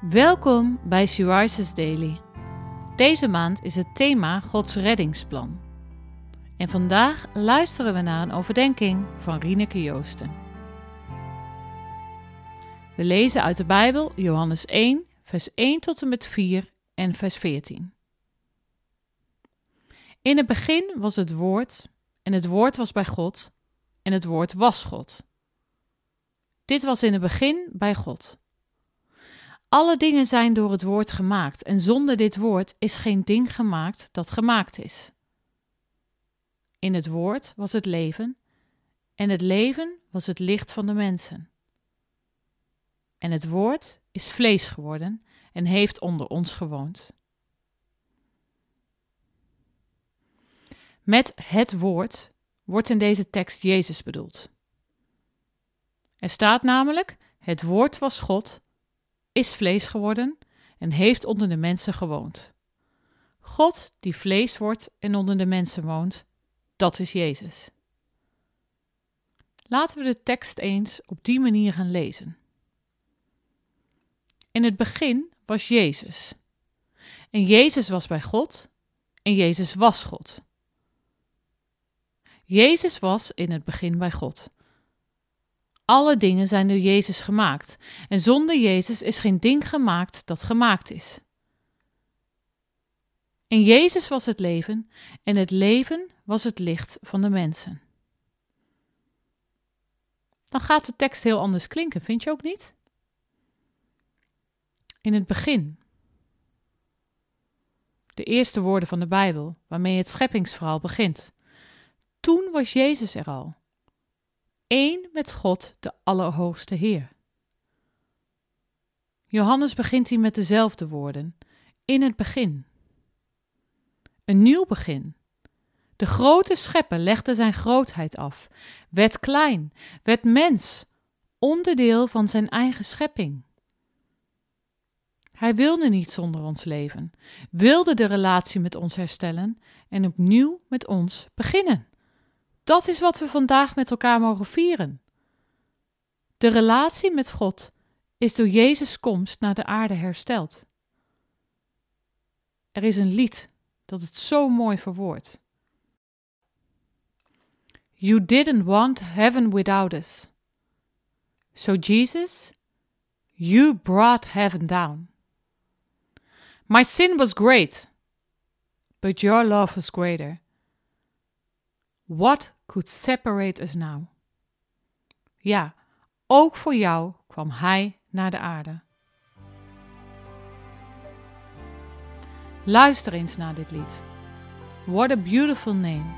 Welkom bij SheRises Daily. Deze maand is het thema Gods reddingsplan. En vandaag luisteren we naar een overdenking van Rieneke Joosten. We lezen uit de Bijbel Johannes 1, vers 1 tot en met 4 en vers 14. In het begin was het woord, en het woord was bij God, en het woord was God. Dit was in het begin bij God. Alle dingen zijn door het woord gemaakt, en zonder dit woord is geen ding gemaakt dat gemaakt is. In het woord was het leven, en het leven was het licht van de mensen. En het woord is vlees geworden en heeft onder ons gewoond. Met het woord wordt in deze tekst Jezus bedoeld. Er staat namelijk, het woord was God, is vlees geworden en heeft onder de mensen gewoond. God die vlees wordt en onder de mensen woont, dat is Jezus. Laten we de tekst eens op die manier gaan lezen. In het begin was Jezus. En Jezus was bij God en Jezus was God. Jezus was in het begin bij God. Alle dingen zijn door Jezus gemaakt, en zonder Jezus is geen ding gemaakt dat gemaakt is. In Jezus was het leven, en het leven was het licht van de mensen. Dan gaat de tekst heel anders klinken, vind je ook niet? In het begin. De eerste woorden van de Bijbel, waarmee het scheppingsverhaal begint. Toen was Jezus er al. Eén met God, de Allerhoogste Heer. Johannes begint hier met dezelfde woorden. In het begin. Een nieuw begin. De grote schepper legde zijn grootheid af. Werd klein, werd mens. Onderdeel van zijn eigen schepping. Hij wilde niet zonder ons leven. Wilde de relatie met ons herstellen en opnieuw met ons beginnen. Dat is wat we vandaag met elkaar mogen vieren. De relatie met God is door Jezus' komst naar de aarde hersteld. Er is een lied dat het zo mooi verwoordt. You didn't want heaven without us. So Jesus, you brought heaven down. My sin was great, but your love was greater. What could separate us now? Ja, ook voor jou kwam Hij naar de aarde. Luister eens naar dit lied. What a beautiful name.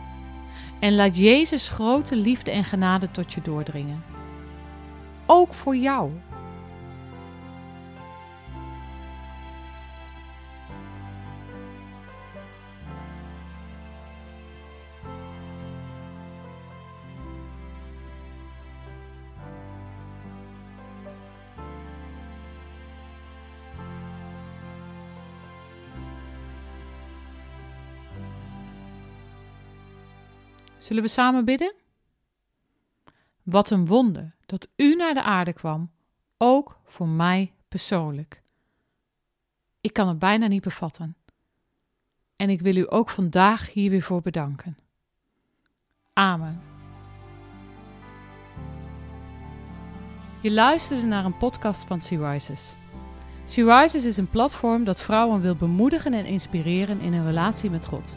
En laat Jezus' grote liefde en genade tot je doordringen. Ook voor jou. Zullen we samen bidden? Wat een wonder dat u naar de aarde kwam, ook voor mij persoonlijk. Ik kan het bijna niet bevatten. En ik wil u ook vandaag hier weer voor bedanken. Amen. Je luisterde naar een podcast van SheRises. SheRises is een platform dat vrouwen wil bemoedigen en inspireren in hun relatie met God.